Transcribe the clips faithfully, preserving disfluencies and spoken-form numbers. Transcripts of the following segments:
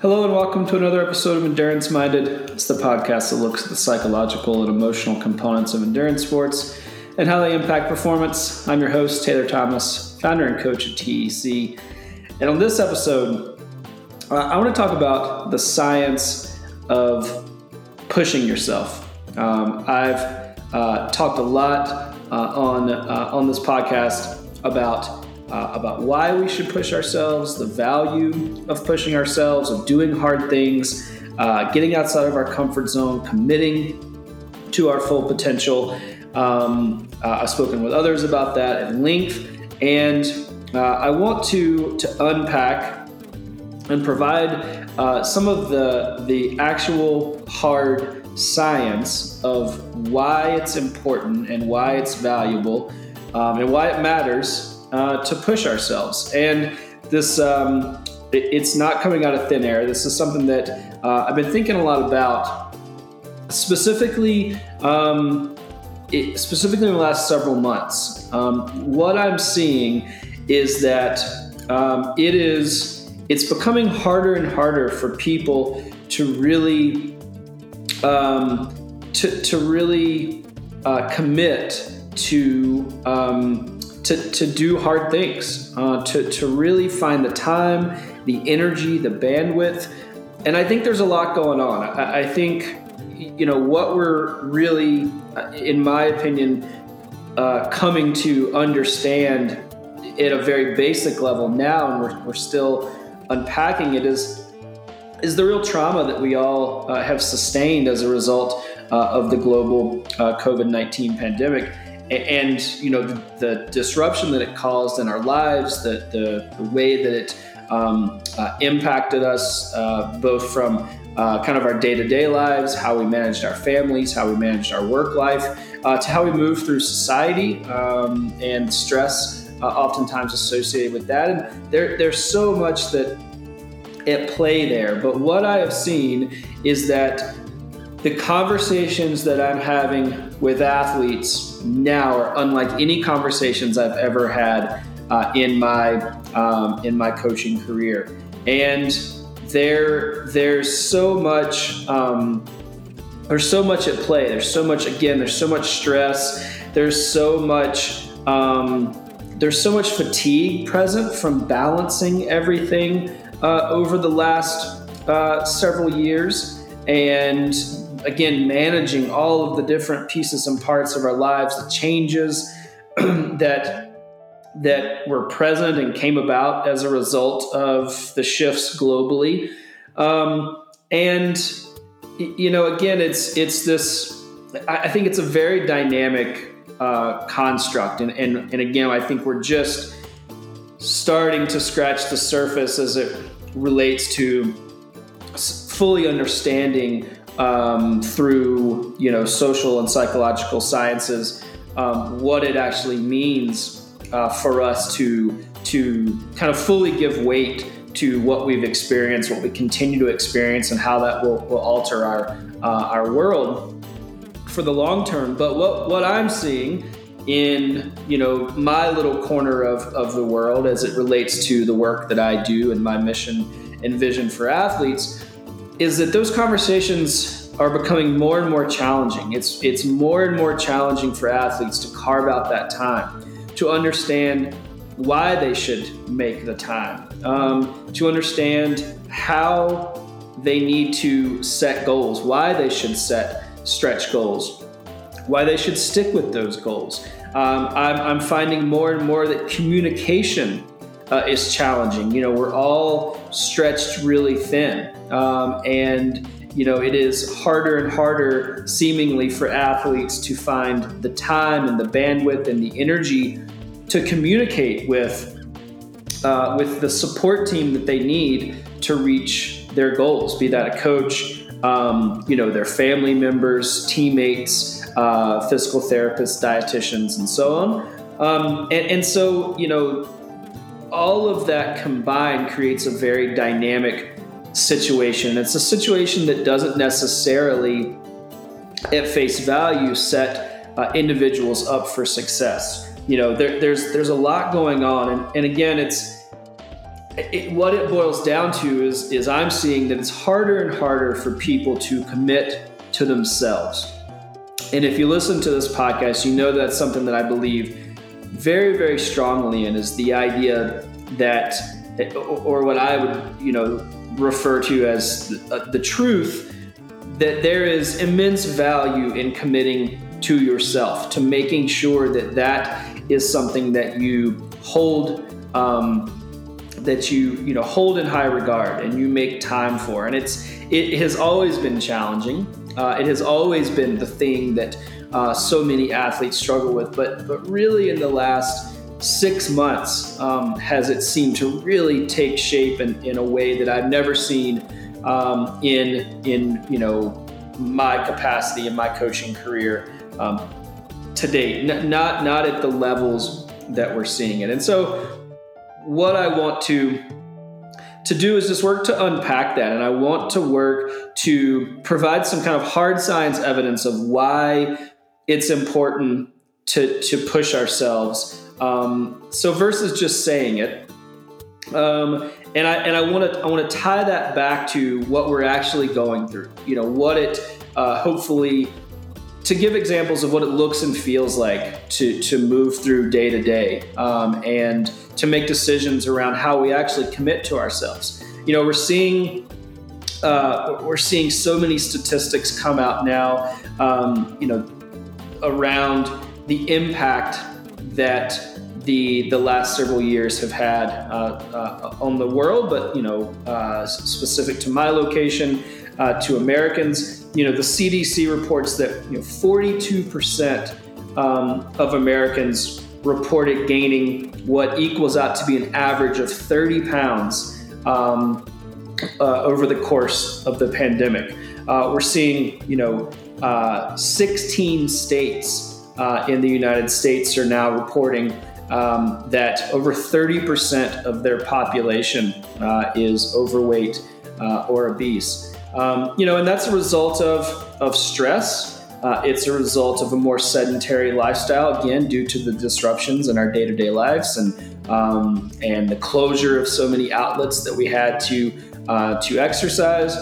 Hello and welcome to another episode of Endurance Minded. It's the podcast that looks at the psychological and emotional components of endurance sports and how they impact performance. I'm your host, Taylor Thomas, founder and coach at T E C. And on this episode, uh, I want to talk about the science of pushing yourself. Um, I've uh, talked a lot uh, on uh, on this podcast about Uh, about why we should push ourselves, the value of pushing ourselves, of doing hard things, uh, getting outside of our comfort zone, committing to our full potential. Um, uh, I've spoken with others about that at length, and uh, I want to to unpack and provide uh, some of the the actual hard science of why it's important and why it's valuable um, and why it matters Uh, to push ourselves. And this, um, it, it's not coming out of thin air. This is something that uh, I've been thinking a lot about, specifically, um, it, specifically in the last several months. Um, what I'm seeing is that um, it is, it's becoming harder and harder for people to really, um, to to really uh, commit to. Um, To, to do hard things, uh, to, to really find the time, the energy, the bandwidth. And I think there's a lot going on. I, I think, you know, what we're really, in my opinion, uh, coming to understand at a very basic level now, and we're, we're still unpacking it, is, is the real trauma that we all uh, have sustained as a result uh, of the global uh, COVID nineteen pandemic. And, you know, the, the disruption that it caused in our lives, the the, the way that it um, uh, impacted us, uh, both from uh, kind of our day-to-day lives, how we managed our families, how we managed our work life, uh, to how we move through society um, and stress uh, oftentimes associated with that. And there there's so much that at play there. But what I have seen is that the conversations that I'm having with athletes now are unlike any conversations I've ever had uh, in my um, in my coaching career, and there there's so much um, there's so much at play. There's so much again. There's so much stress. There's so much um, there's so much fatigue present from balancing everything uh, over the last uh, several years. And again, managing all of the different pieces and parts of our lives, the changes that that were present and came about as a result of the shifts globally. Um, and, you know, again, it's it's this, I think it's a very dynamic uh, construct. And, and, and again, I think we're just starting to scratch the surface as it relates to fully understanding um, through, you know, social and psychological sciences um, what it actually means uh, for us to to kind of fully give weight to what we've experienced, what we continue to experience, and how that will, will alter our uh, our world for the long term. But what what I'm seeing in, you know, my little corner of of the world as it relates to the work that I do and my mission and vision for athletes is that those conversations are becoming more and more challenging. It's it's more and more challenging for athletes to carve out that time, to understand why they should make the time, um, to understand how they need to set goals, why they should set stretch goals, why they should stick with those goals. Um, I'm, I'm finding more and more that communication Uh, is challenging. You know, we're all stretched really thin. Um, and, you know, it is harder and harder seemingly for athletes to find the time and the bandwidth and the energy to communicate with, uh, with the support team that they need to reach their goals, be that a coach, um, you know, their family members, teammates, uh, physical therapists, dietitians, and so on. Um, and, and so, you know, all of that combined creates a very dynamic situation. It's a situation that doesn't necessarily, at face value, set uh, individuals up for success. You know, there, there's there's a lot going on, and, and again, it's It, what it boils down to is, is I'm seeing that it's harder and harder for people to commit to themselves. And if you listen to this podcast, you know that's something that I believe very, very strongly in, is the idea that, or what I would, you know, refer to as the, the truth, that there is immense value in committing to yourself, to making sure that that is something that you hold, um, that you, you know, hold in high regard and you make time for. And it's, it has always been challenging. Uh, it has always been the thing that uh, so many athletes struggle with, but, but really in the last six months um, has it seemed to really take shape in, in a way that I've never seen um, in, in, you know, my capacity in my coaching career um, to date, N- not, not at the levels that we're seeing it. And so what I want to to do is just work to unpack that. And I want to work to provide some kind of hard science evidence of why it's important to, to push ourselves. Um, so versus just saying it. Um, and I, and I want to, I want to tie that back to what we're actually going through, you know, what it, uh, hopefully to give examples of what it looks and feels like to, to move through day to day, um, and to make decisions around how we actually commit to ourselves. You know, we're seeing uh, we're seeing so many statistics come out now, um, you know, around the impact that the the last several years have had uh, uh, on the world, but you know, uh, specific to my location, uh, to Americans. You know, the C D C reports that you know forty-two percent um, of Americans reported gaining what equals out to be an average of thirty pounds um, uh, over the course of the pandemic. Uh, we're seeing, you know, uh, sixteen states uh, in the United States are now reporting um, that over thirty percent of their population uh, is overweight uh, or obese. Um, you know, and that's a result of of stress. Uh, it's a result of a more sedentary lifestyle, again, due to the disruptions in our day-to-day lives and um, and the closure of so many outlets that we had to uh, to exercise,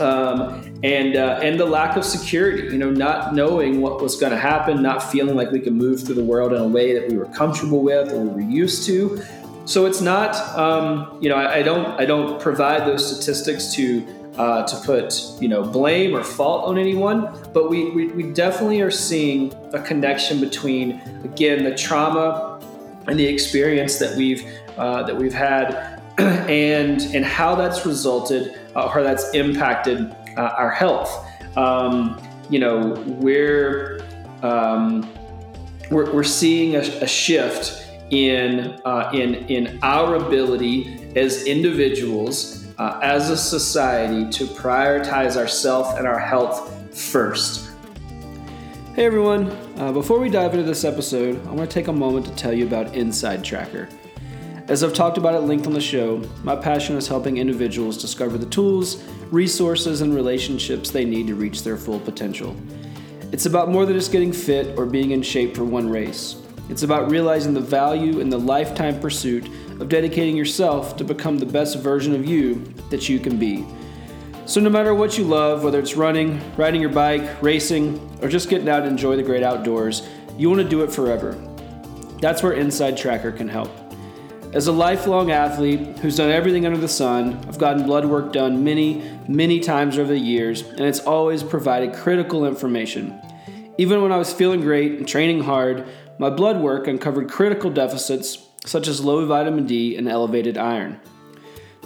um, and uh, and the lack of security. You know, not knowing what was going to happen, not feeling like we could move through the world in a way that we were comfortable with or we were used to. So it's not, um, you know, I, I don't I don't provide those statistics to. Uh, to put, you know, blame or fault on anyone, but we, we we definitely are seeing a connection between, again, the trauma and the experience that we've uh, that we've had, and and how that's resulted uh, or that's impacted uh, our health. Um, you know, we're um, we're, we're seeing a, a shift in uh, in in our ability as individuals. Uh, as a society, to prioritize ourself and our health first. Hey everyone, uh, before we dive into this episode, I want to take a moment to tell you about InsideTracker. As I've talked about at length on the show, my passion is helping individuals discover the tools, resources, and relationships they need to reach their full potential. It's about more than just getting fit or being in shape for one race. It's about realizing the value in the lifetime pursuit of dedicating yourself to become the best version of you that you can be. So no matter what you love, whether it's running, riding your bike, racing, or just getting out and enjoy the great outdoors, you want to do it forever. That's where InsideTracker can help. As a lifelong athlete who's done everything under the sun, I've gotten blood work done many, many times over the years, and it's always provided critical information. Even when I was feeling great and training hard, my blood work uncovered critical deficits such as low vitamin D and elevated iron.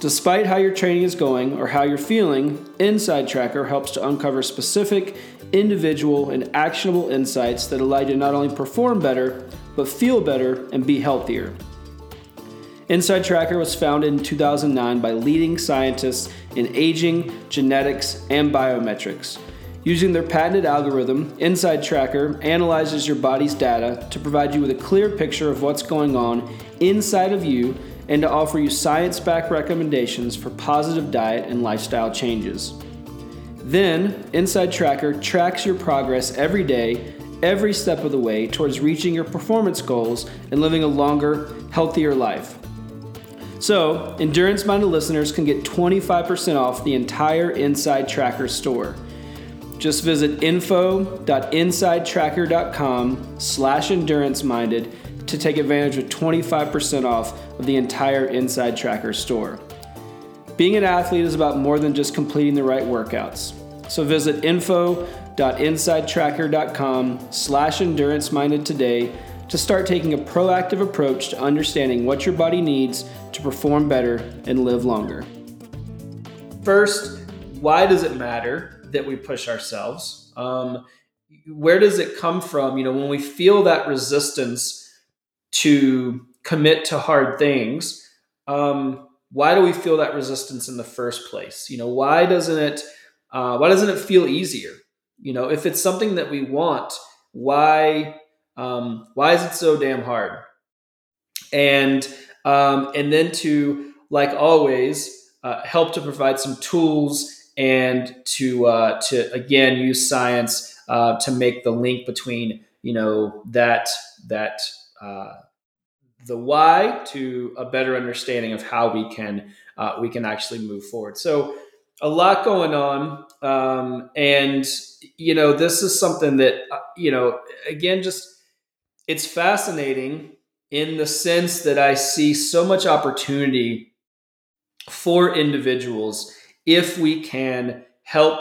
Despite how your training is going or how you're feeling, InsideTracker helps to uncover specific, individual, and actionable insights that allow you to not only perform better, but feel better and be healthier. InsideTracker was founded in two thousand nine by leading scientists in aging, genetics, and biometrics. Using their patented algorithm, InsideTracker analyzes your body's data to provide you with a clear picture of what's going on inside of you and to offer you science-backed recommendations for positive diet and lifestyle changes. Then, InsideTracker tracks your progress every day, every step of the way towards reaching your performance goals and living a longer, healthier life. So, Endurance Minded listeners can get twenty-five percent off the entire Inside Tracker store. Just visit info.insidetracker.com slash enduranceminded to take advantage of twenty-five percent off of the entire Inside Tracker store. Being an athlete is about more than just completing the right workouts. So visit info.insidetracker.com slash enduranceminded today to start taking a proactive approach to understanding what your body needs to perform better and live longer. First, why does it matter that we push ourselves? Um, where does it come from? You know, when we feel that resistance to commit to hard things, um, why do we feel that resistance in the first place? You know, why doesn't it, uh, why doesn't it feel easier? You know, if it's something that we want, why, um, why is it so damn hard? And, um, and then to, like always, uh, help to provide some tools and to, uh, to again, use science, uh, to make the link between, you know, that, that, uh, the why to a better understanding of how we can, uh, we can actually move forward. So a lot going on. Um, and you know, this is something that, you know, again, just, it's fascinating in the sense that I see so much opportunity for individuals if we can help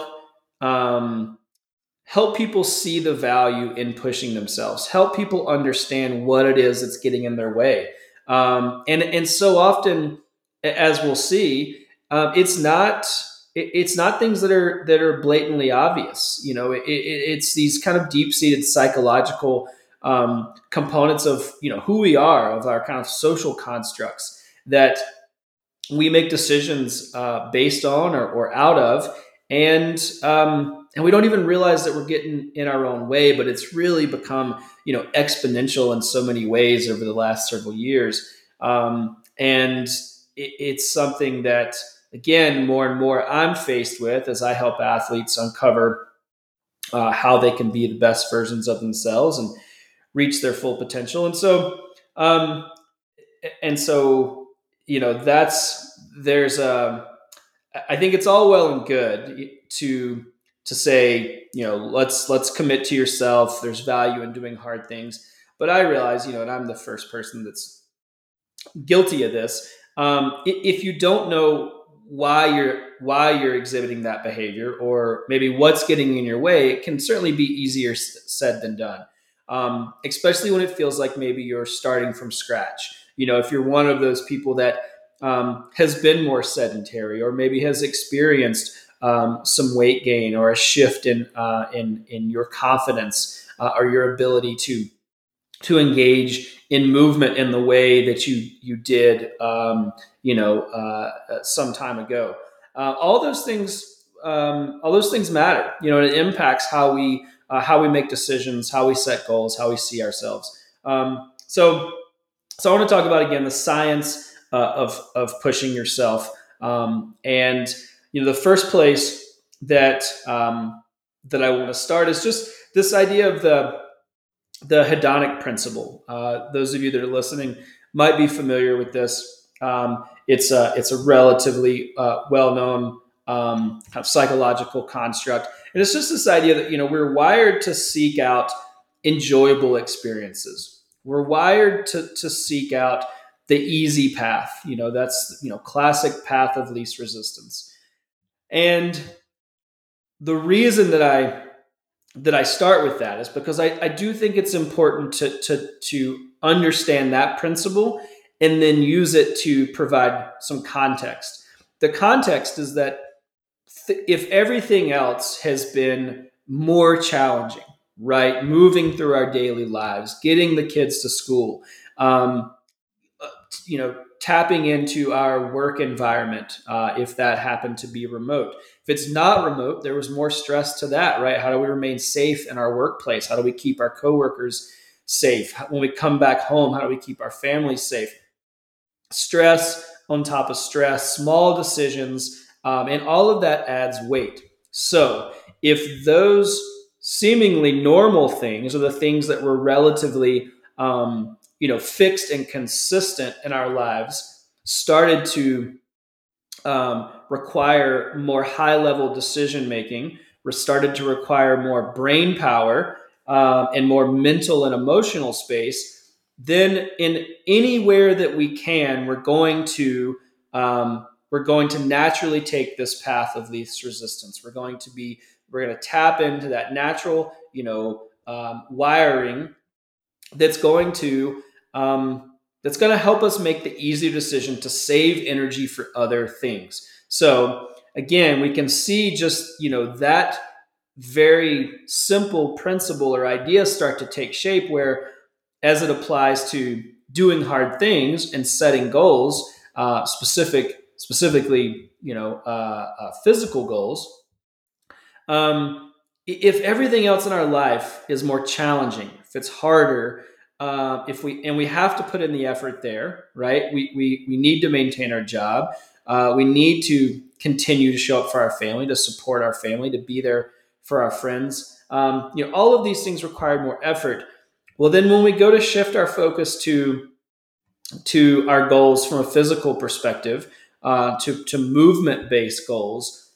um, help people see the value in pushing themselves, help people understand what it is that's getting in their way. Um, and and so often, as we'll see, um, it's not it, it's not things that are that are blatantly obvious. You know, it, it, it's these kind of deep-seated psychological um, components of, you know, who we are, of our kind of social constructs that we make decisions uh, based on or, or out of, and um, and we don't even realize that we're getting in our own way. But it's really become, you know, exponential in so many ways over the last several years, um, and it, it's something that, again, more and more I'm faced with as I help athletes uncover uh, how they can be the best versions of themselves and reach their full potential. And so, um, and so. You know, that's, there's a, I think it's all well and good to, to say, you know, let's, let's commit to yourself. There's value in doing hard things. But I realize, you know, and I'm the first person that's guilty of this. Um, if you don't know why you're, why you're exhibiting that behavior, or maybe what's getting in your way, it can certainly be easier said than done. Um, especially when it feels like maybe you're starting from scratch. You know, if you're one of those people that um, has been more sedentary, or maybe has experienced um, some weight gain or a shift in uh, in in your confidence uh, or your ability to to engage in movement in the way that you you did, um, you know, uh, some time ago, uh, all those things um, all those things matter. You know, and it impacts how we uh, how we make decisions, how we set goals, how we see ourselves. Um, so. So I want to talk about, again, the science uh, of, of pushing yourself. Um, and, you know, the first place that, um, that I want to start is just this idea of the, the hedonic principle. Uh, those of you that are listening might be familiar with this. Um, it's a, it's a relatively uh, well-known um, kind of psychological construct. And it's just this idea that, you know, we're wired to seek out enjoyable experiences. We're wired to, to seek out the easy path. You know, that's, you know, classic path of least resistance. And the reason that I, that I start with that is because I, I do think it's important to, to, to understand that principle and then use it to provide some context. The context is that th- if everything else has been more challenging, right? Moving through our daily lives, getting the kids to school, um, you know, tapping into our work environment. Uh, if that happened to be remote, if it's not remote, there was more stress to that, right? How do we remain safe in our workplace? How do we keep our coworkers safe? When we come back home, how do we keep our families safe? Stress on top of stress, small decisions, um, and all of that adds weight. So if those seemingly normal things are the things that were relatively, um, you know, fixed and consistent in our lives, started to um, require more high-level decision-making, started to require more brain power uh, and more mental and emotional space, then in anywhere that we can, we're going to um, we're going to naturally take this path of least resistance. We're going to be we're going to tap into that natural, you know, um, wiring that's going to um, that's going to help us make the easier decision to save energy for other things. So again, we can see just, you know, that very simple principle or idea start to take shape where, as it applies to doing hard things and setting goals, uh, specific, specifically, you know, uh, uh, physical goals. Um, if everything else in our life is more challenging, if it's harder, uh, if we and we have to put in the effort there, right? We we we need to maintain our job. Uh, we need to continue to show up for our family, to support our family, to be there for our friends. Um, you know, all of these things require more effort. Well, then when we go to shift our focus to to our goals from a physical perspective, uh, to, to movement-based goals,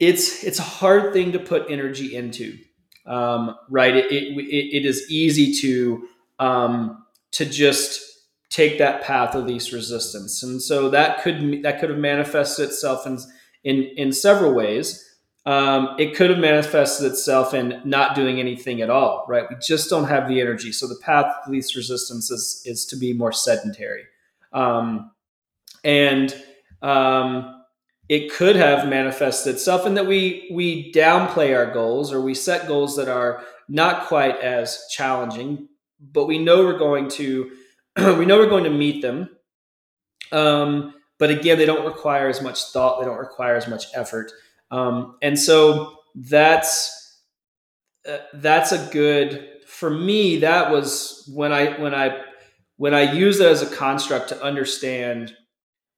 it's it's a hard thing to put energy into, um, right? It, it it is easy to um, to just take that path of least resistance, and so that could that could have manifested itself in in in several ways. Um, it could have manifested itself in not doing anything at all, right? We just don't have the energy. So the path of least resistance is, is to be more sedentary. Um, and um, it could have manifested itself in that we we downplay our goals, or we set goals that are not quite as challenging, but we know we're going to we know we're going to meet them. Um, but again, they don't require as much thought. They don't require as much effort. Um, and so that's, uh, that's a good, for me, that was when I, when I, when I use that as a construct to understand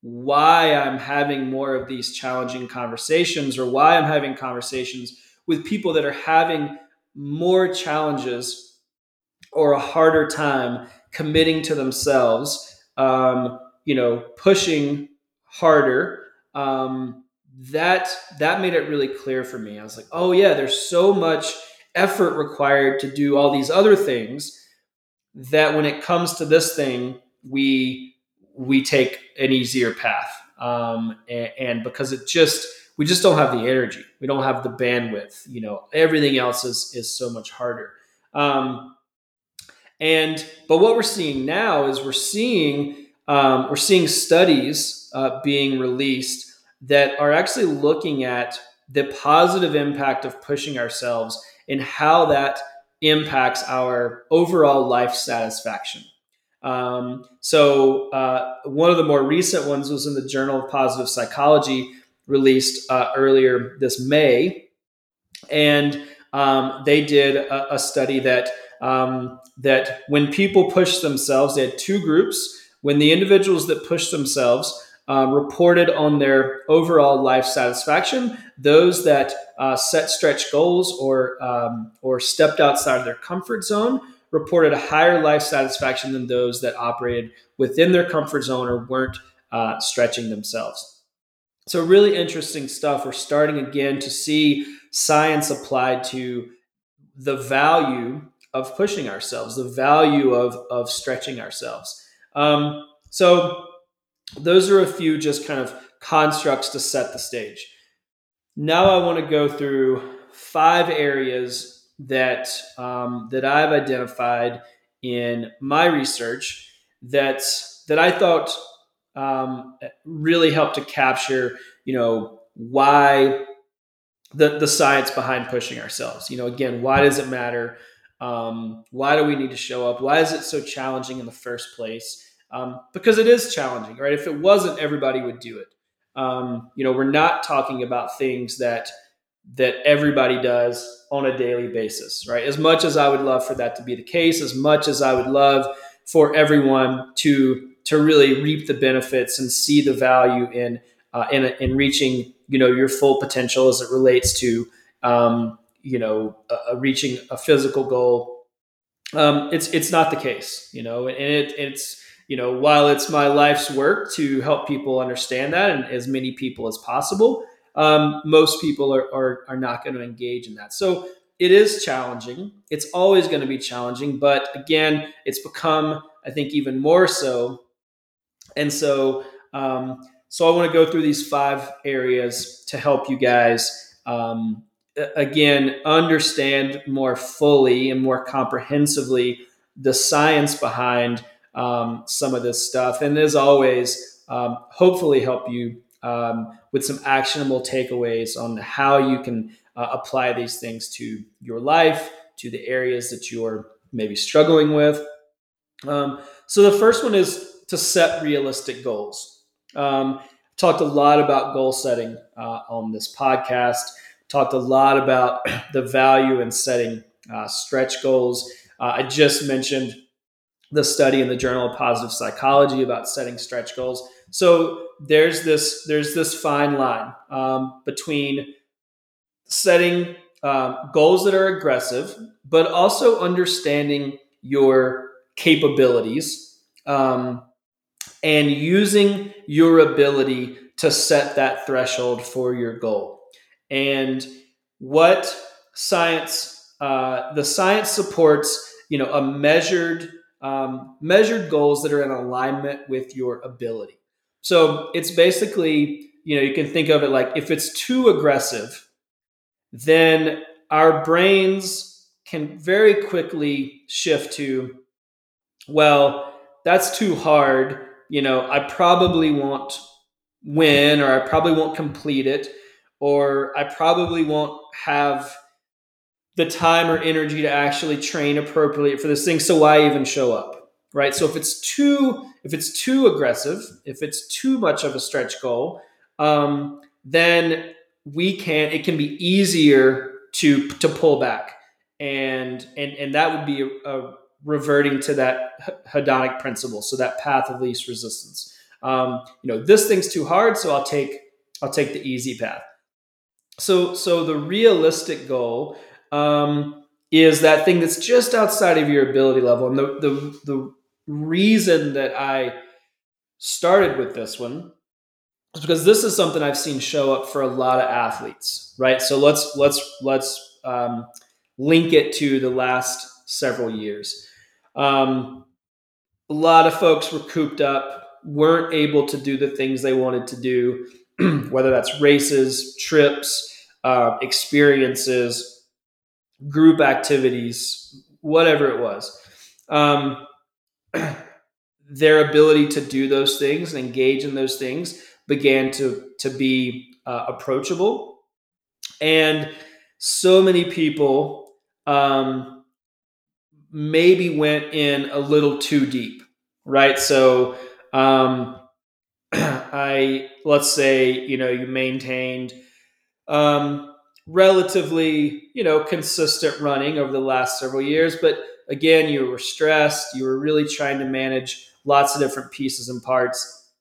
why I'm having more of these challenging conversations, or why I'm having conversations with people that are having more challenges or a harder time committing to themselves, um, you know, pushing harder, um, that that made it really clear for me. I was like, oh yeah, there's so much effort required to do all these other things that when it comes to this thing, we we take an easier path. Um, and, and because it just, we just don't have the energy. We don't have the bandwidth. You know, everything else is is so much harder. Um, and, but what we're seeing now is we're seeing, um, we're seeing studies uh, being released that are actually looking at the positive impact of pushing ourselves and how that impacts our overall life satisfaction. Um, so uh, one of the more recent ones was in the Journal of Positive Psychology, released uh, earlier this May. And um, they did a, a study that, um, that when people pushed themselves, they had two groups. When the individuals that pushed themselves Uh, reported on their overall life satisfaction, those that uh, set stretch goals or um, or stepped outside of their comfort zone reported a higher life satisfaction than those that operated within their comfort zone or weren't uh, stretching themselves. So really interesting stuff. We're starting again to see science applied to the value of pushing ourselves, the value of of stretching ourselves. Um, so. Those are a few just kind of constructs to set the stage. Now I want to go through five areas that um, that I've identified in my research that that I thought um, really helped to capture, you know, why the the science behind pushing ourselves. You know, again, why does it matter? Um, why do we need to show up? Why is it so challenging in the first place? Um, because it is challenging, right? If it wasn't, everybody would do it. Um, you know, we're not talking about things that that everybody does on a daily basis, right? As much as I would love for that to be the case, as much as I would love for everyone to to really reap the benefits and see the value in uh, in in reaching, you know, your full potential as it relates to um, you know uh, reaching a physical goal, um, it's it's not the case, you know, and it it's you know, while it's my life's work to help people understand that, and as many people as possible, um, most people are, are, are not going to engage in that. So it is challenging. It's always going to be challenging, but again, it's become, I think, even more so. And so, um, so I want to go through these five areas to help you guys, um, again, understand more fully and more comprehensively the science behind um, some of this stuff. And as always, um, hopefully help you um, with some actionable takeaways on how you can uh, apply these things to your life, to the areas that you're maybe struggling with. Um, so the first one is to set realistic goals. Um, talked a lot about goal setting uh, on this podcast. Talked a lot about the value in setting uh, stretch goals. Uh, I just mentioned the study in the Journal of Positive Psychology about setting stretch goals. So there's this there's this fine line um, between setting uh, goals that are aggressive, but also understanding your capabilities um, and using your ability to set that threshold for your goal. And what science, uh, the science supports, you know, a measured, um, measured goals that are in alignment with your ability. So it's basically, you know, you can think of it like if it's too aggressive, then our brains can very quickly shift to, well, that's too hard. You know, I probably won't win, or I probably won't complete it, or I probably won't have the time or energy to actually train appropriately for this thing. So why even show up, right? So if it's too, if it's too aggressive, if it's too much of a stretch goal, um, then we can, it can be easier to, to pull back. And, and, and that would be a, a reverting to that hedonic principle. So that path of least resistance, um, you know, this thing's too hard. So I'll take, I'll take the easy path. So, so the realistic goal um, is that thing that's just outside of your ability level. And the, the the reason that I started with this one is because this is something I've seen show up for a lot of athletes, right? So let's let's let's um, link it to the last several years. Um, a lot of folks were cooped up, weren't able to do the things they wanted to do. Whether that's races, trips, uh, experiences, group activities, whatever it was. Um, their ability to do those things and engage in those things began to, to be uh, approachable. And so many people um, maybe went in a little too deep, right? So, um, I, let's say, you know, you maintained um, relatively, you know, consistent running over the last several years. But again, you were stressed. You were really trying to manage lots of different pieces and parts.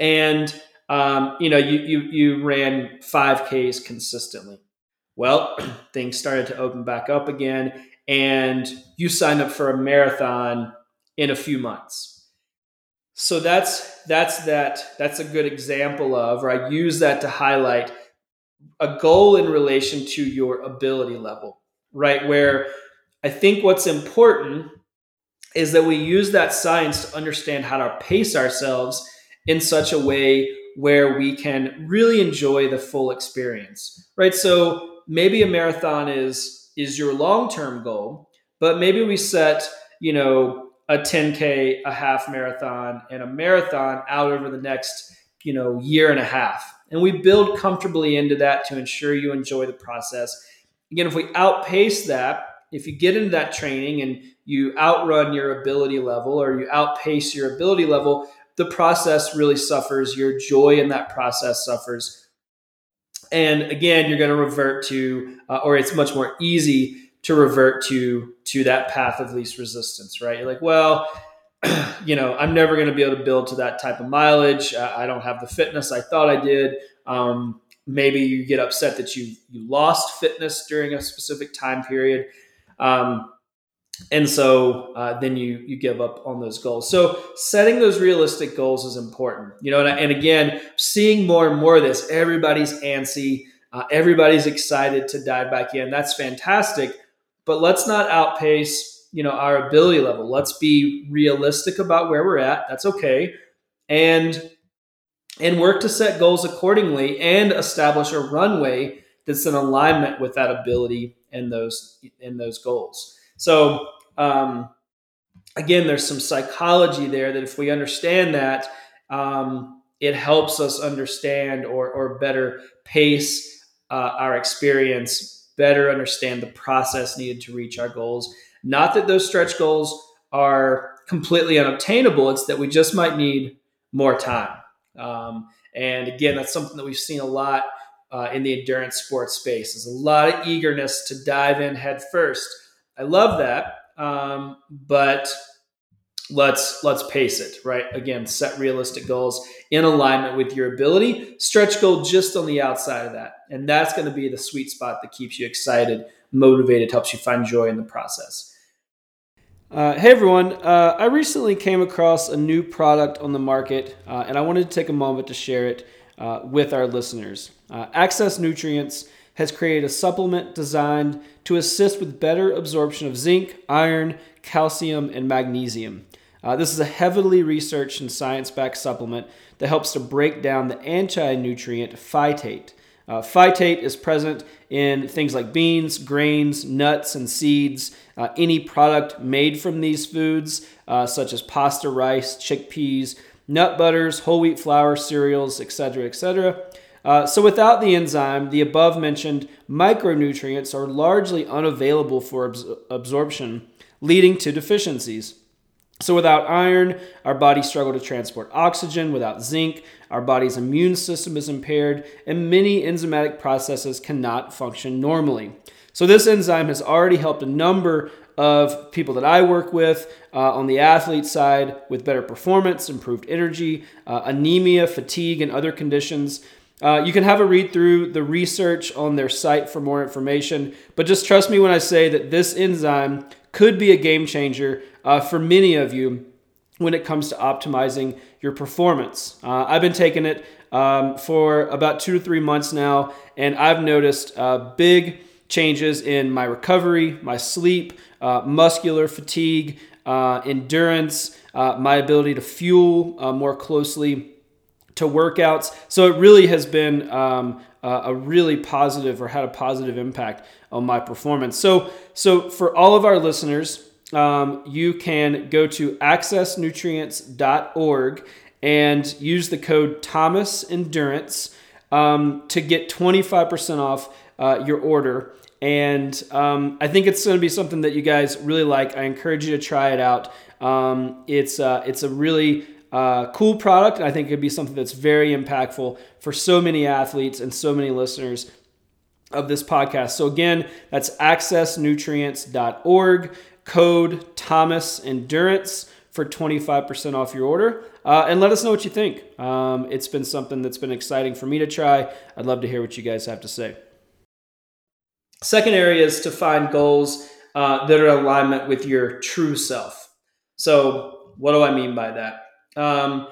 And, um, you know, you, you, you ran five Ks consistently. Well, things started to open back up again. And you signed up for a marathon in a few months. So that's, that's, that, that's a good example of, or I use that to highlight a goal in relation to your ability level, right? Where I think what's important is that we use that science to understand how to pace ourselves in such a way where we can really enjoy the full experience, right? So maybe a marathon is, is your long-term goal, but maybe we set, you know, a ten K, a half marathon, and a marathon out over the next, you know, year and a half. And we build comfortably into that to ensure you enjoy the process. Again, if we outpace that, if you get into that training and you outrun your ability level or you outpace your ability level, the process really suffers. Your joy in that process suffers. And again, you're going to revert to, uh, or it's much more easy to revert to, to that path of least resistance, right? You're like, well, you know, I'm never going to be able to build to that type of mileage. Uh, I don't have the fitness I thought I did. Um, maybe you get upset that you, you lost fitness during a specific time period. Um, And so uh, then you you give up on those goals. So setting those realistic goals is important. You know, and, I, and again, seeing more and more of this, everybody's antsy, uh, everybody's excited to dive back in. That's fantastic, but let's not outpace, you know, our ability level. Let's be realistic about where we're at. That's okay. And and work to set goals accordingly and establish a runway that's in alignment with that ability and those and those goals. So um, again, there's some psychology there that if we understand that, um, it helps us understand or, or better pace uh, our experience, better understand the process needed to reach our goals. Not that those stretch goals are completely unobtainable. It's that we just might need more time. Um, and again, that's something that we've seen a lot uh, in the endurance sports space. There's a lot of eagerness to dive in head first. I love that, um, but let's let's pace it, right? Again, set realistic goals in alignment with your ability. Stretch goal just on the outside of that. And that's going to be the sweet spot that keeps you excited, motivated, helps you find joy in the process. Uh, hey, everyone. Uh, I recently came across a new product on the market, uh, and I wanted to take a moment to share it uh, with our listeners. Uh, Access Nutrients has created a supplement designed to assist with better absorption of zinc, iron, calcium, and magnesium. Uh, this is a heavily researched and science-backed supplement that helps to break down the anti-nutrient phytate. Uh, phytate is present in things like beans, grains, nuts, and seeds. Uh, any product made from these foods, uh, such as pasta, rice, chickpeas, nut butters, whole wheat flour, cereals, et cetera, et cetera. Uh, so without the enzyme, the above-mentioned micronutrients are largely unavailable for abs- absorption, leading to deficiencies. So without iron, our bodies struggle to transport oxygen. Without zinc, our body's immune system is impaired, and many enzymatic processes cannot function normally. So this enzyme has already helped a number of people that I work with uh, on the athlete side with better performance, improved energy, uh, anemia, fatigue, and other conditions. Uh, you can have a read through the research on their site for more information, but just trust me when I say that this enzyme could be a game changer uh, for many of you when it comes to optimizing your performance. Uh, I've been taking it um, for about two to three months now, and I've noticed uh, big changes in my recovery, my sleep, uh, muscular fatigue, uh, endurance, uh, my ability to fuel uh, more closely to workouts. So it really has been um, uh, a really positive or had a positive impact on my performance. So, so for all of our listeners, um, you can go to access nutrients dot org and use the code ThomasEndurance um, to get twenty-five percent off uh, your order. And um, I think it's going to be something that you guys really like. I encourage you to try it out. Um, it's uh, it's a really Uh, cool product, and I think it could be something that's very impactful for so many athletes and so many listeners of this podcast. So again, that's access nutrients dot org, code ThomasEndurance for twenty-five percent off your order, uh, and let us know what you think. Um, it's been something that's been exciting for me to try. I'd love to hear what you guys have to say. Second area is to find goals uh, that are in alignment with your true self. So what do I mean by that? Um,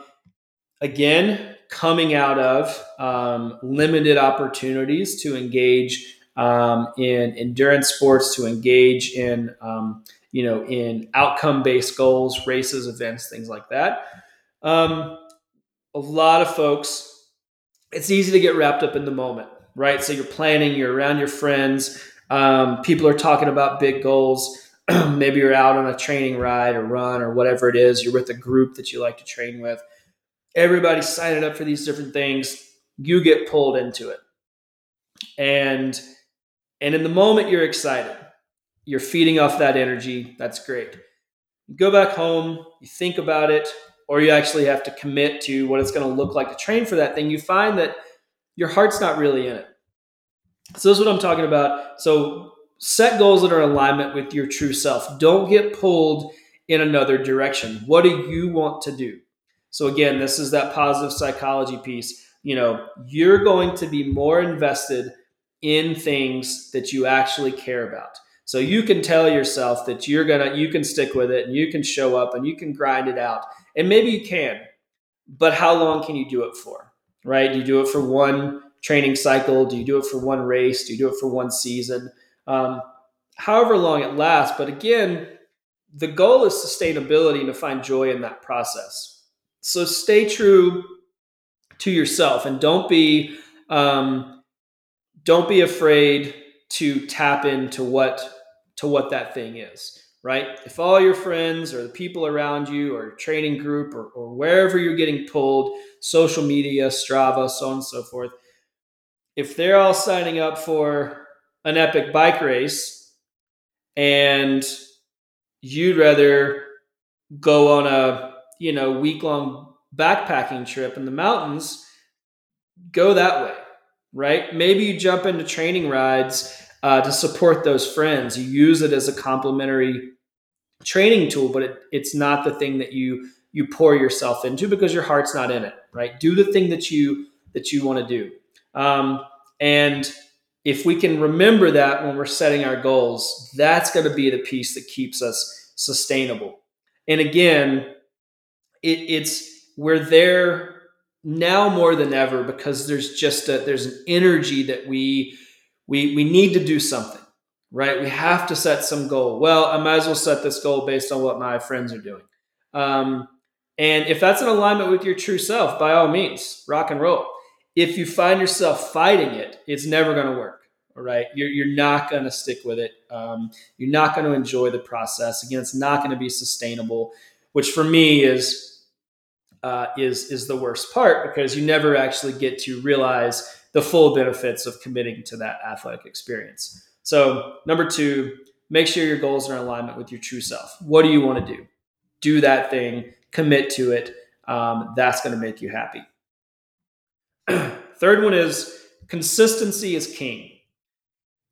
again, coming out of um, limited opportunities to engage um, in endurance sports, to engage in, um, you know, in outcome-based goals, races, events, things like that. Um, a lot of folks, it's easy to get wrapped up in the moment, right? So you're planning, you're around your friends, um, people are talking about big goals. Maybe you're out on a training ride or run or whatever it is. You're with a group that you like to train with. Everybody's signing up for these different things. You get pulled into it. And, and in the moment, you're excited. You're feeding off that energy. That's great. You go back home, you think about it, or you actually have to commit to what it's going to look like to train for that thing. You find that your heart's not really in it. So this is what I'm talking about. So set goals that are in alignment with your true self. Don't get pulled in another direction. What do you want to do? So again, this is that positive psychology piece. You know, you're going to be more invested in things that you actually care about. So you can tell yourself that you're gonna, you can stick with it and you can show up and you can grind it out. And maybe you can, but how long can you do it for, right? Do you do it for one training cycle? Do you do it for one race? Do you do it for one season? Um, however long it lasts. But again, the goal is sustainability and to find joy in that process. So stay true to yourself and don't be, um, don't be afraid to tap into what, to what that thing is, right? If all your friends or the people around you or your training group or, or wherever you're getting pulled, social media, Strava, so on and so forth, if they're all signing up for an epic bike race and you'd rather go on a, you know, week-long backpacking trip in the mountains, go that way, right? Maybe you jump into training rides uh, to support those friends. You use it as a complementary training tool, but it, it's not the thing that you you pour yourself into because your heart's not in it, right? Do the thing that you that you want to do. Um, and if we can remember that when we're setting our goals, that's going to be the piece that keeps us sustainable. And again, it, it's, we're there now more than ever because there's just a, there's an energy that we, we, we need to do something, right? We have to set some goal. Well, I might as well set this goal based on what my friends are doing. Um, and if that's in alignment with your true self, by all means, rock and roll. If you find yourself fighting it, it's never going to work. All right. You're, you're not going to stick with it. Um, you're not going to enjoy the process. Again, it's not going to be sustainable, which for me is, uh, is, is the worst part because you never actually get to realize the full benefits of committing to that athletic experience. So number two, make sure your goals are in alignment with your true self. What do you want to do? Do that thing, commit to it. Um, that's going to make you happy. Third one is consistency is king.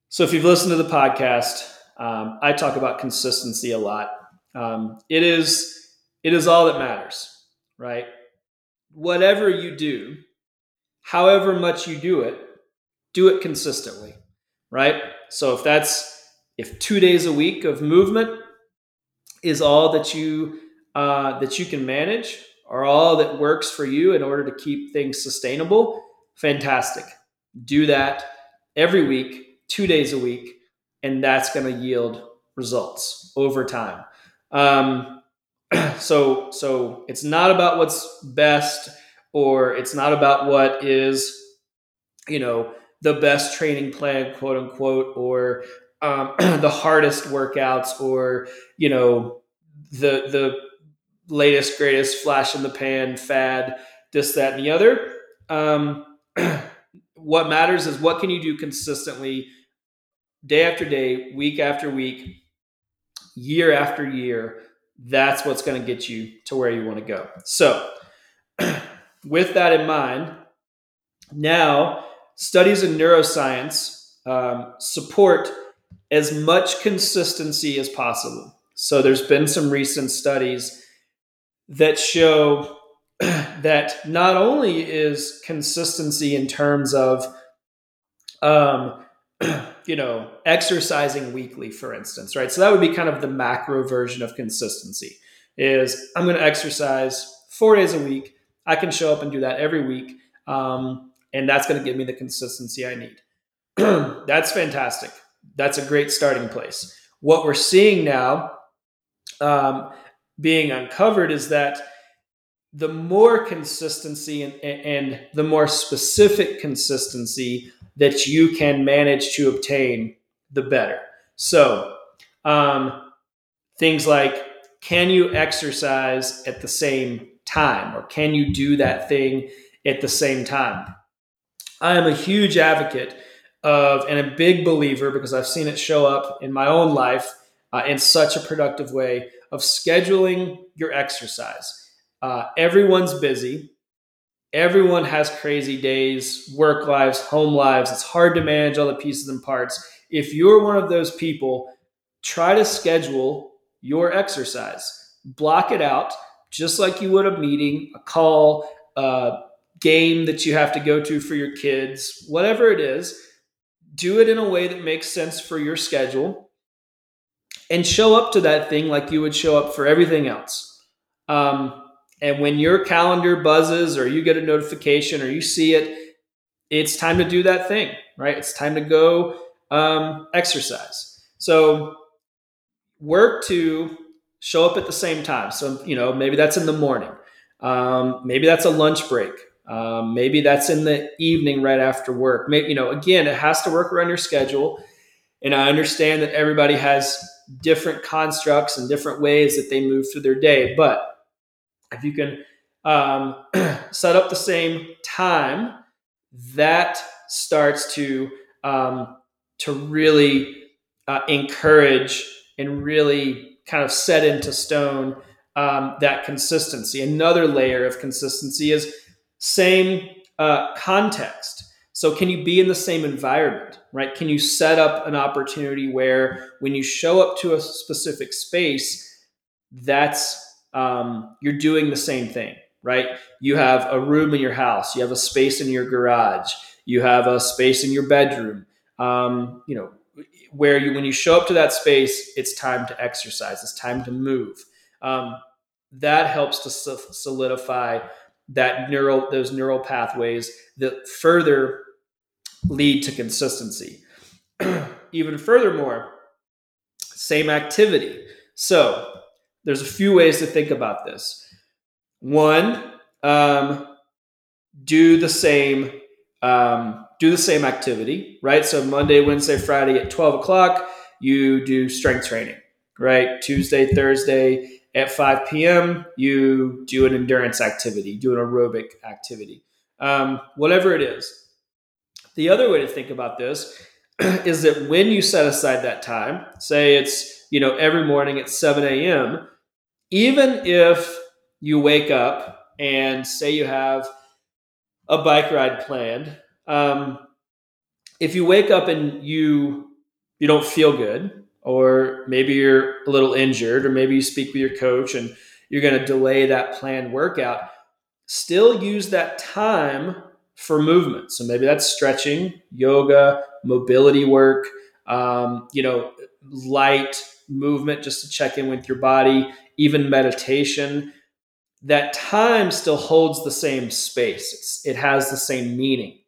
So if you've listened to the podcast, um, I talk about consistency a lot. Um, it is it is all that matters, right? Whatever you do, however much you do it, do it consistently, right? So if that's if two days a week of movement is all that you uh, that you can manage, or all that works for you in order to keep things sustainable, fantastic. Do that every week, two days a week, and that's going to yield results over time. Um, so, so it's not about what's best, or it's not about what is, you know, the best training plan, quote unquote, or um, the hardest workouts, or you know, the the latest, greatest flash in the pan fad, this, that, and the other. Um, what matters is what can you do consistently day after day, week after week, year after year. That's what's going to get you to where you want to go. So with that in mind, now studies in neuroscience um, support as much consistency as possible. So there's been some recent studies that show that not only is consistency in terms of, um, you know, exercising weekly, for instance, right? So that would be kind of the macro version of consistency is I'm going to exercise four days a week. I can show up and do that every week. Um, and that's going to give me the consistency I need. That's fantastic. That's a great starting place. What we're seeing now, um, being uncovered is that the more consistency and, and the more specific consistency that you can manage to obtain, the better. So um, things like, can you exercise at the same time? Or can you do that thing at the same time? I am a huge advocate of, and a big believer, because I've seen it show up in my own life uh, in such a productive way, of scheduling your exercise. Uh, everyone's busy. Everyone has crazy days, work lives, home lives. It's hard to manage all the pieces and parts. If you're one of those people, try to schedule your exercise. Block it out just like you would a meeting, a call, a game that you have to go to for your kids, whatever it is. Do it in a way that makes sense for your schedule. and show up to that thing like you would show up for everything else. Um, and when your calendar buzzes or you get a notification or you see it, it's time to do that thing, right? It's time to go um, exercise. So work to show up at the same time. So, you know, maybe that's in the morning. Um, maybe that's a lunch break. Um, maybe that's in the evening right after work. Maybe, you know, again, it has to work around your schedule. And I understand that everybody has different constructs and different ways that they move through their day. But if you can um, set up the same time, that starts to um, to really uh, encourage and really kind of set into stone um, that consistency. Another layer of consistency is same uh, context. So can you be in the same environment, right? Can you set up an opportunity where when you show up to a specific space, that's um, you're doing the same thing, right? You have a room in your house, you have a space in your garage, you have a space in your bedroom, um, you know, where you, when you show up to that space, it's time to exercise, it's time to move. Um, that helps to solidify that neural, those neural pathways that further lead to consistency. Even furthermore, same activity. So there's a few ways to think about this. One, um, do the same, um, do the same activity, right? So Monday, Wednesday, Friday at twelve o'clock, you do strength training, right? Tuesday, Thursday at five p.m., you do an endurance activity, do an aerobic activity, um, whatever it is. The other way to think about this is that when you set aside that time, say it's, you know, every morning at seven a.m., even if you wake up and say you have a bike ride planned, um, if you wake up and you you don't feel good, or maybe you're a little injured, or maybe you speak with your coach and you're going to delay that planned workout, still use that time for movement. So maybe that's stretching, yoga, mobility work, um, you know, light movement just to check in with your body, even meditation. That time still holds the same space. It's, it has the same meaning.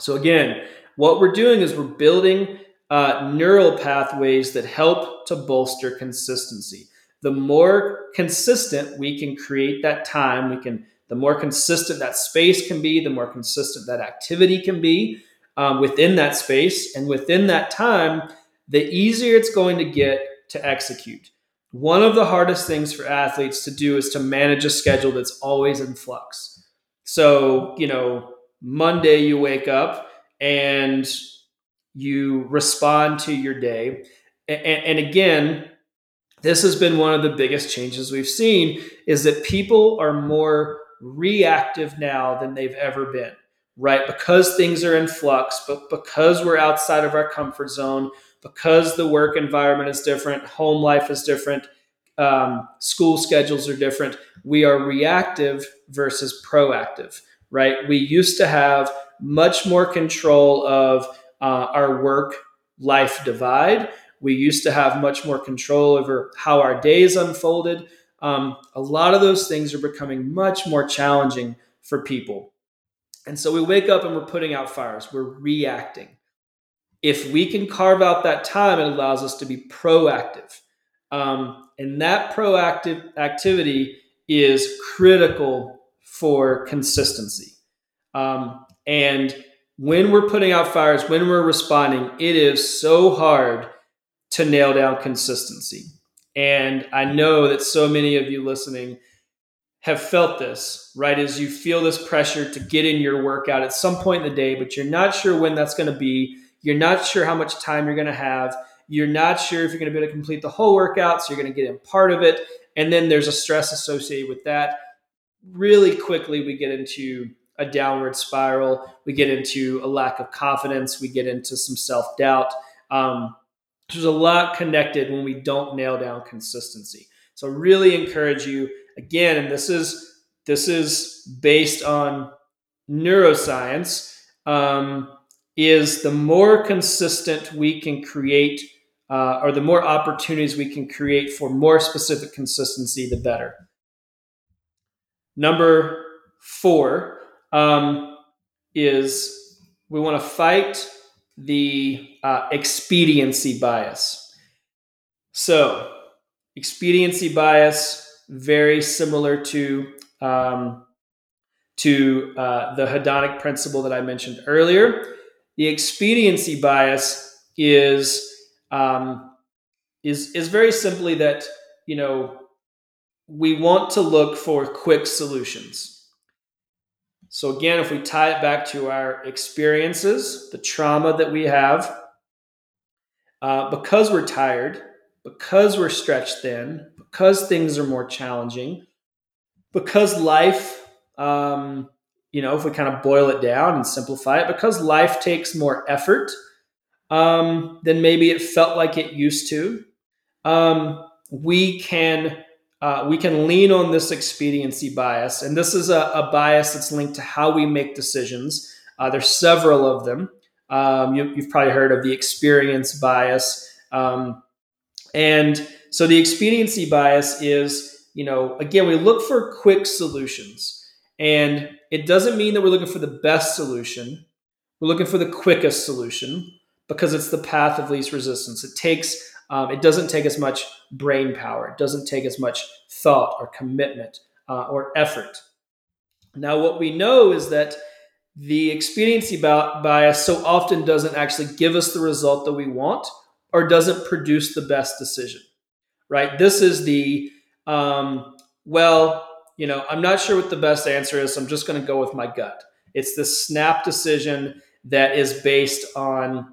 So again, what we're doing is we're building Uh, neural pathways that help to bolster consistency. The more consistent we can create that time, we can, the more consistent that space can be, the more consistent that activity can be um, within that space and within that time, the easier it's going to get to execute. One of the hardest things for athletes to do is to manage a schedule that's always in flux. So, you know, Monday you wake up and you respond to your day. And, and again, this has been one of the biggest changes we've seen is that people are more reactive now than they've ever been, right? Because things are in flux, but because we're outside of our comfort zone, because the work environment is different, home life is different, um, school schedules are different, we are reactive versus proactive, right? We used to have much more control of Uh, our work-life divide. We used to have much more control over how our days unfolded. Um, a lot of those things are becoming much more challenging for people. And so we wake up and we're putting out fires. We're reacting. If we can carve out that time, it allows us to be proactive. Um, and that proactive activity is critical for consistency. Um, and When we're putting out fires, when we're responding, it is so hard to nail down consistency. And I know that so many of you listening have felt this, right? As you feel this pressure to get in your workout at some point in the day, but you're not sure when that's going to be. You're not sure how much time you're going to have. You're not sure if you're going to be able to complete the whole workout, so you're going to get in part of it. And then there's a stress associated with that. Really quickly, we get into a downward spiral. We get into a lack of confidence. We get into some self-doubt. Um, there's a lot connected when we don't nail down consistency. So I really encourage you, again, and this is, this is based on neuroscience, um, is the more consistent we can create uh, or the more opportunities we can create for more specific consistency, the better. Number four um, is we want to fight the uh, expediency bias. So expediency bias, very similar to um, to uh, the hedonic principle that I mentioned earlier. The expediency bias is um, is is very simply that, you know, we want to look for quick solutions. So again, if we tie it back to our experiences, the trauma that we have, uh, because we're tired, because we're stretched thin, because things are more challenging, because life, um, you know, if we kind of boil it down and simplify it, because life takes more effort um, than maybe it felt like it used to, um, we can... Uh, we can lean on this expediency bias. And this is a, a bias that's linked to how we make decisions. Uh, there's several of them. Um, you, you've probably heard of the experience bias. Um, and so the expediency bias is, you know, again, we look for quick solutions. And it doesn't mean that we're looking for the best solution. We're looking for the quickest solution because it's the path of least resistance. It takes... Um, it doesn't take as much brain power. It doesn't take as much thought or commitment uh, or effort. Now, what we know is that the expediency bias so often doesn't actually give us the result that we want or doesn't produce the best decision, right? This is the, um, well, you know, I'm not sure what the best answer is, so I'm just going to go with my gut. It's the snap decision that is based on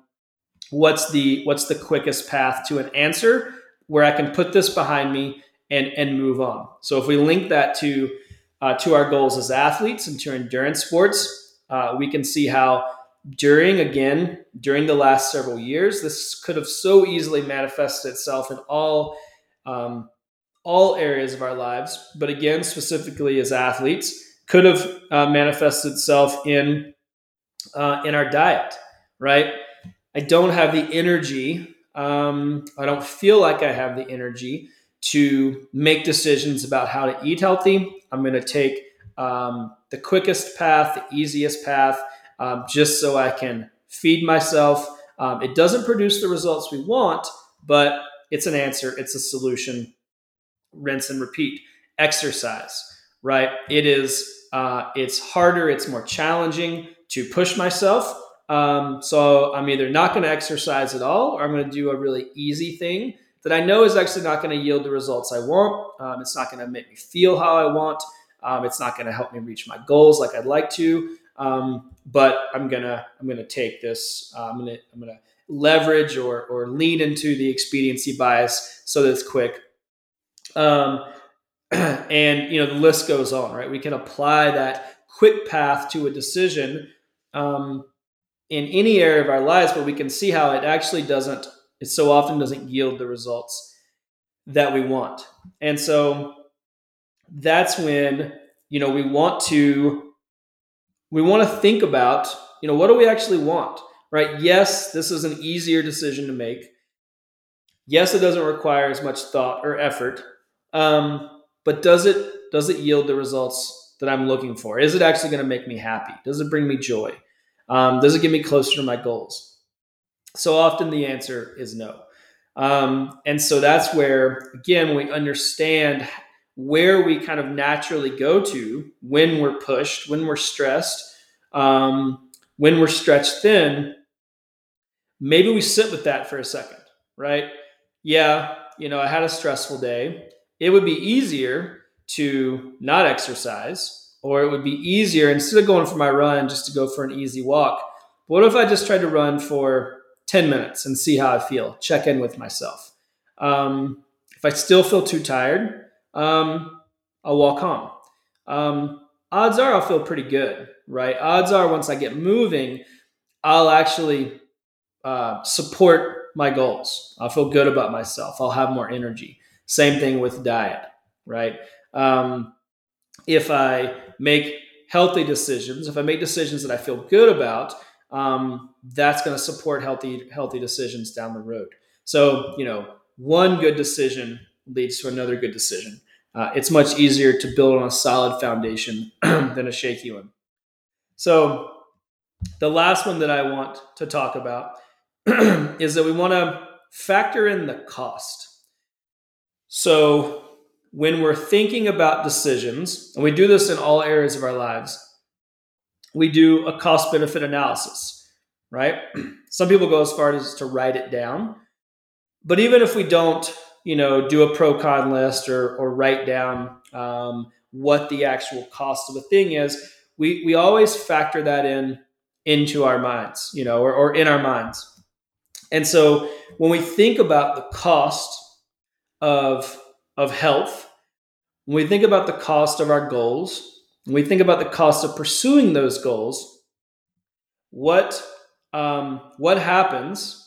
What's the what's the quickest path to an answer where I can put this behind me and and move on. So if we link that to uh, to our goals as athletes and to endurance sports, uh, we can see how during again during the last several years, this could have so easily manifested itself in all um, all areas of our lives. But again, specifically as athletes, could have uh, manifested itself in uh, in our diet, right? I don't have the energy. Um, I don't feel like I have the energy to make decisions about how to eat healthy. I'm going to take um, the quickest path, the easiest path, um, just so I can feed myself. Um, it doesn't produce the results we want, but it's an answer. It's a solution. Rinse and repeat. Exercise, right? It is, uh, it's harder. It's more challenging to push myself. Um, so I'm either not going to exercise at all, or I'm going to do a really easy thing that I know is actually not going to yield the results I want. Um, it's not going to make me feel how I want. Um, it's not going to help me reach my goals like I'd like to. Um, but I'm going to, I'm going to take this, uh, I'm going to, I'm going to leverage or, or lean into the expediency bias so that it's quick. Um, and you know, the list goes on, right? We can apply that quick path to a decision, um, in any area of our lives, but we can see how it actually doesn't, it so often doesn't yield the results that we want. And so that's when, you know, we want to, we want to think about, you know, what do we actually want, right? Yes, this is an easier decision to make. Yes, it doesn't require as much thought or effort, um, but does it, does it yield the results that I'm looking for? Is it actually going to make me happy? Does it bring me joy? Um, does it get me closer to my goals? So often the answer is no. Um, and so that's where, again, we understand where we kind of naturally go to when we're pushed, when we're stressed, um, when we're stretched thin. Maybe we sit with that for a second, right? Yeah, you know, I had a stressful day. It would be easier to not exercise. Or it would be easier, instead of going for my run, just to go for an easy walk. But what if I just tried to run for ten minutes and see how I feel? Check in with myself. Um, if I still feel too tired, um, I'll walk home. Um, odds are I'll feel pretty good, right? Odds are once I get moving, I'll actually uh, support my goals. I'll feel good about myself. I'll have more energy. Same thing with diet, right? Um, If I make healthy decisions, if I make decisions that I feel good about, um, that's going to support healthy, healthy decisions down the road. So, you know, one good decision leads to another good decision. Uh, it's much easier to build on a solid foundation than a shaky one. So the last one that I want to talk about is that we want to factor in the cost. So when we're thinking about decisions, and we do this in all areas of our lives, we do a cost-benefit analysis, right? Some people go as far as to write it down. But even if we don't, you know, do a pro-con list or or write down um, what the actual cost of a thing is, we we always factor that in into our minds, you know, or, or in our minds. And so when we think about the cost of, of health, when we think about the cost of our goals, when we think about the cost of pursuing those goals, what um, what happens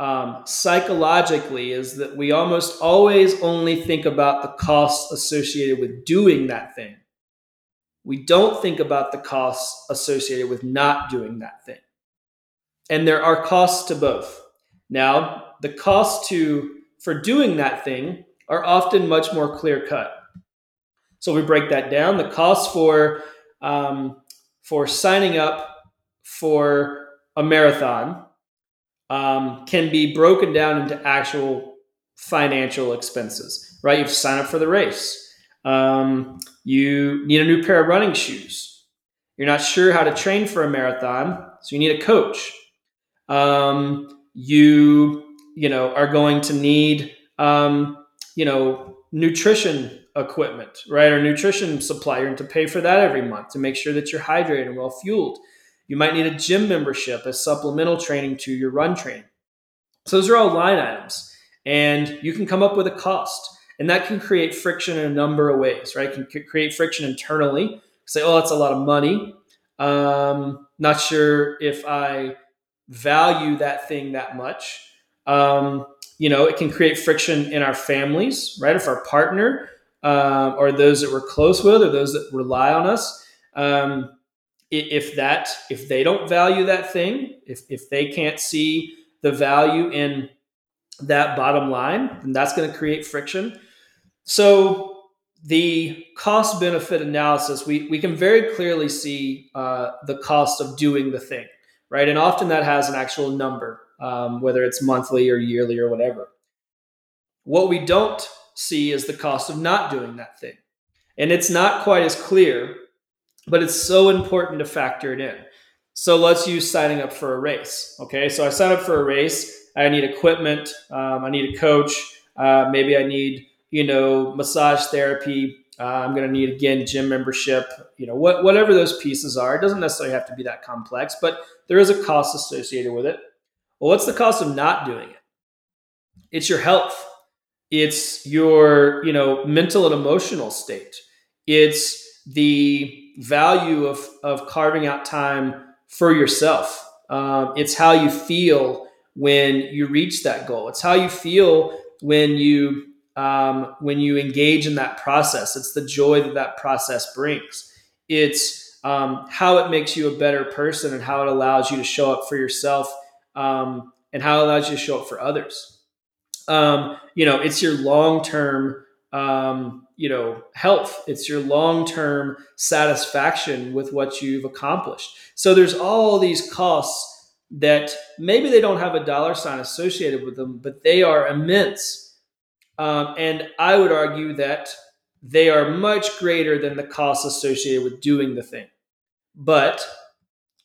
Um, psychologically is that we almost always only think about the costs associated with doing that thing. We don't think about the costs associated with not doing that thing. And there are costs to both. Now, the costs to for doing that thing are often much more clear-cut. So we break that down. The costs for um, for signing up for a marathon Um, can be broken down into actual financial expenses, right? You've signed up for the race. Um, you need a new pair of running shoes. You're not sure how to train for a marathon, so you need a coach. Um, you, you know, are going to need, um, you know, nutrition equipment, right? Or nutrition supply. You're going to pay for that every month to make sure that you're hydrated and well fueled. You might need a gym membership as supplemental training to your run training. So those are all line items, and you can come up with a cost, and that can create friction in a number of ways, right? It can create friction internally. Say, oh, that's a lot of money. Um, not sure if I value that thing that much. Um, you know, it can create friction in our families, right? If our partner uh, or those that we're close with or those that rely on us, um, If that, if they don't value that thing, if if they can't see the value in that bottom line, then that's going to create friction. So the cost benefit analysis, we, we can very clearly see uh, the cost of doing the thing, right? And often that has an actual number, um, whether it's monthly or yearly or whatever. What we don't see is the cost of not doing that thing. And it's not quite as clear, but it's so important to factor it in. So let's use signing up for a race. Okay, so I sign up for a race. I need equipment. Um, I need a coach. Uh, maybe I need, you know, massage therapy. Uh, I'm going to need, again, gym membership. You know, what, whatever those pieces are. It doesn't necessarily have to be that complex, but there is a cost associated with it. Well, what's the cost of not doing it? It's your health. It's your, you know, mental and emotional state. It's the value of, of carving out time for yourself. Um, it's how you feel when you reach that goal. It's how you feel when you um, when you engage in that process. It's the joy that that process brings. It's um, how it makes you a better person and how it allows you to show up for yourself um, and how it allows you to show up for others. Um, you know, it's your long-term um, you know, health. It's your long-term satisfaction with what you've accomplished. So there's all these costs that maybe they don't have a dollar sign associated with them, but they are immense. Um, and I would argue that they are much greater than the costs associated with doing the thing. But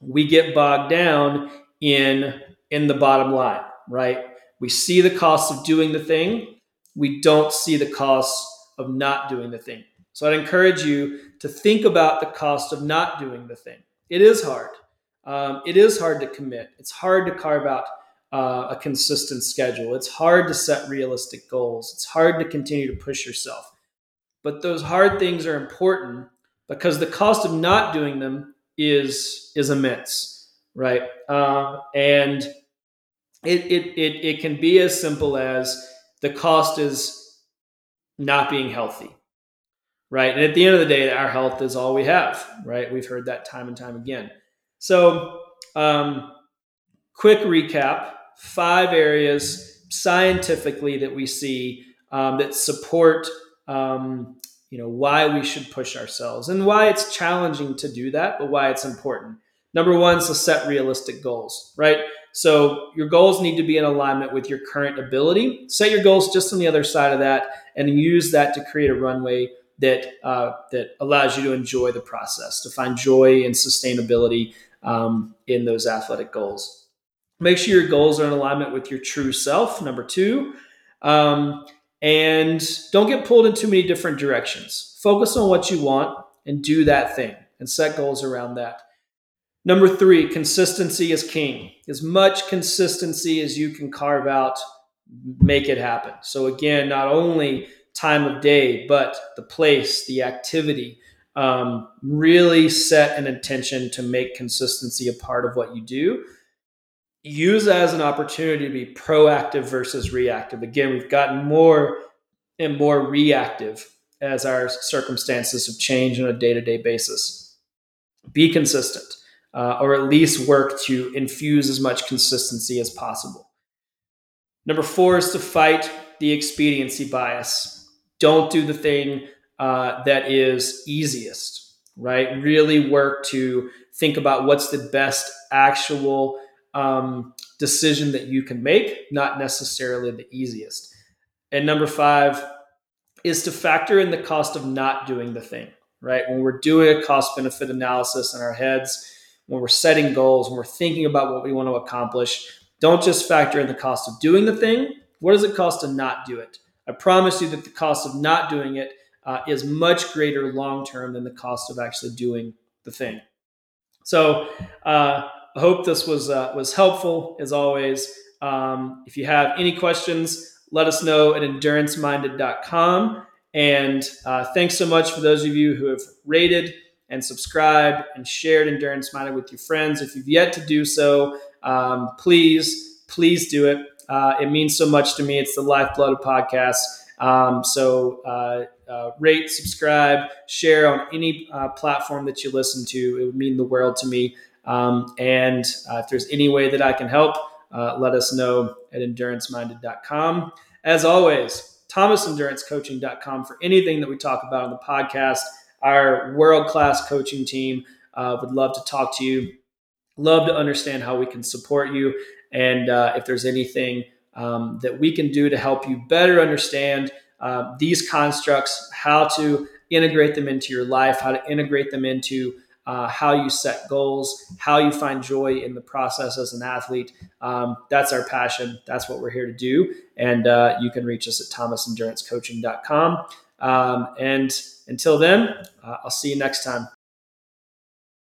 we get bogged down in, in the bottom line, right? We see the costs of doing the thing. We don't see the costs of not doing the thing. So I'd encourage you to think about the cost of not doing the thing. It is hard. Um, it is hard to commit. It's hard to carve out uh, a consistent schedule. It's hard to set realistic goals. It's hard to continue to push yourself. But those hard things are important because the cost of not doing them is is immense, right? Uh, and it it it it can be as simple as the cost is not being healthy, right? And at the end of the day, our health is all we have, right? We've heard that time and time again. So um, quick recap, five areas scientifically that we see um, that support um, you know, why we should push ourselves and why it's challenging to do that, but why it's important. Number one is to set realistic goals, right? So your goals need to be in alignment with your current ability. Set your goals just on the other side of that and use that to create a runway that uh, that allows you to enjoy the process, to find joy and sustainability um, in those athletic goals. Make sure your goals are in alignment with your true self, number two. Um, and don't get pulled in too many different directions. Focus on what you want and do that thing and set goals around that. Number three, consistency is king. As much consistency as you can carve out, make it happen. So again, not only time of day, but the place, the activity, um, really set an intention to make consistency a part of what you do. Use that as an opportunity to be proactive versus reactive. Again, we've gotten more and more reactive as our circumstances have changed on a day-to-day basis. Be consistent. Uh, or at least work to infuse as much consistency as possible. Number four is to fight the expediency bias. Don't do the thing uh, that is easiest, right? Really work to think about what's the best actual um, decision that you can make, not necessarily the easiest. And number five is to factor in the cost of not doing the thing, right? When we're doing a cost-benefit analysis in our heads, when we're setting goals, when we're thinking about what we want to accomplish, don't just factor in the cost of doing the thing. What does it cost to not do it? I promise you that the cost of not doing it uh, is much greater long-term than the cost of actually doing the thing. So uh, I hope this was uh, was helpful, as always. Um, if you have any questions, let us know at endurance minded dot com. And uh, thanks so much for those of you who have rated and subscribed and shared Endurance Minded with your friends. If you've yet to do so, um, please, please do it. Uh, it means so much to me. It's the lifeblood of podcasts. Um, so uh, uh, rate, subscribe, share on any uh, platform that you listen to. It would mean the world to me. Um, and uh, if there's any way that I can help, uh, let us know at endurance minded dot com. As always, Thomas Endurance Coaching dot com for anything that we talk about on the podcast. Our world-class coaching team uh, would love to talk to you, love to understand how we can support you, and uh, if there's anything um, that we can do to help you better understand uh, these constructs, how to integrate them into your life, how to integrate them into uh, how you set goals, how you find joy in the process as an athlete. Um, that's our passion. That's what we're here to do, and uh, you can reach us at Thomas Endurance Coaching dot com. Um, and until then, uh, I'll see you next time.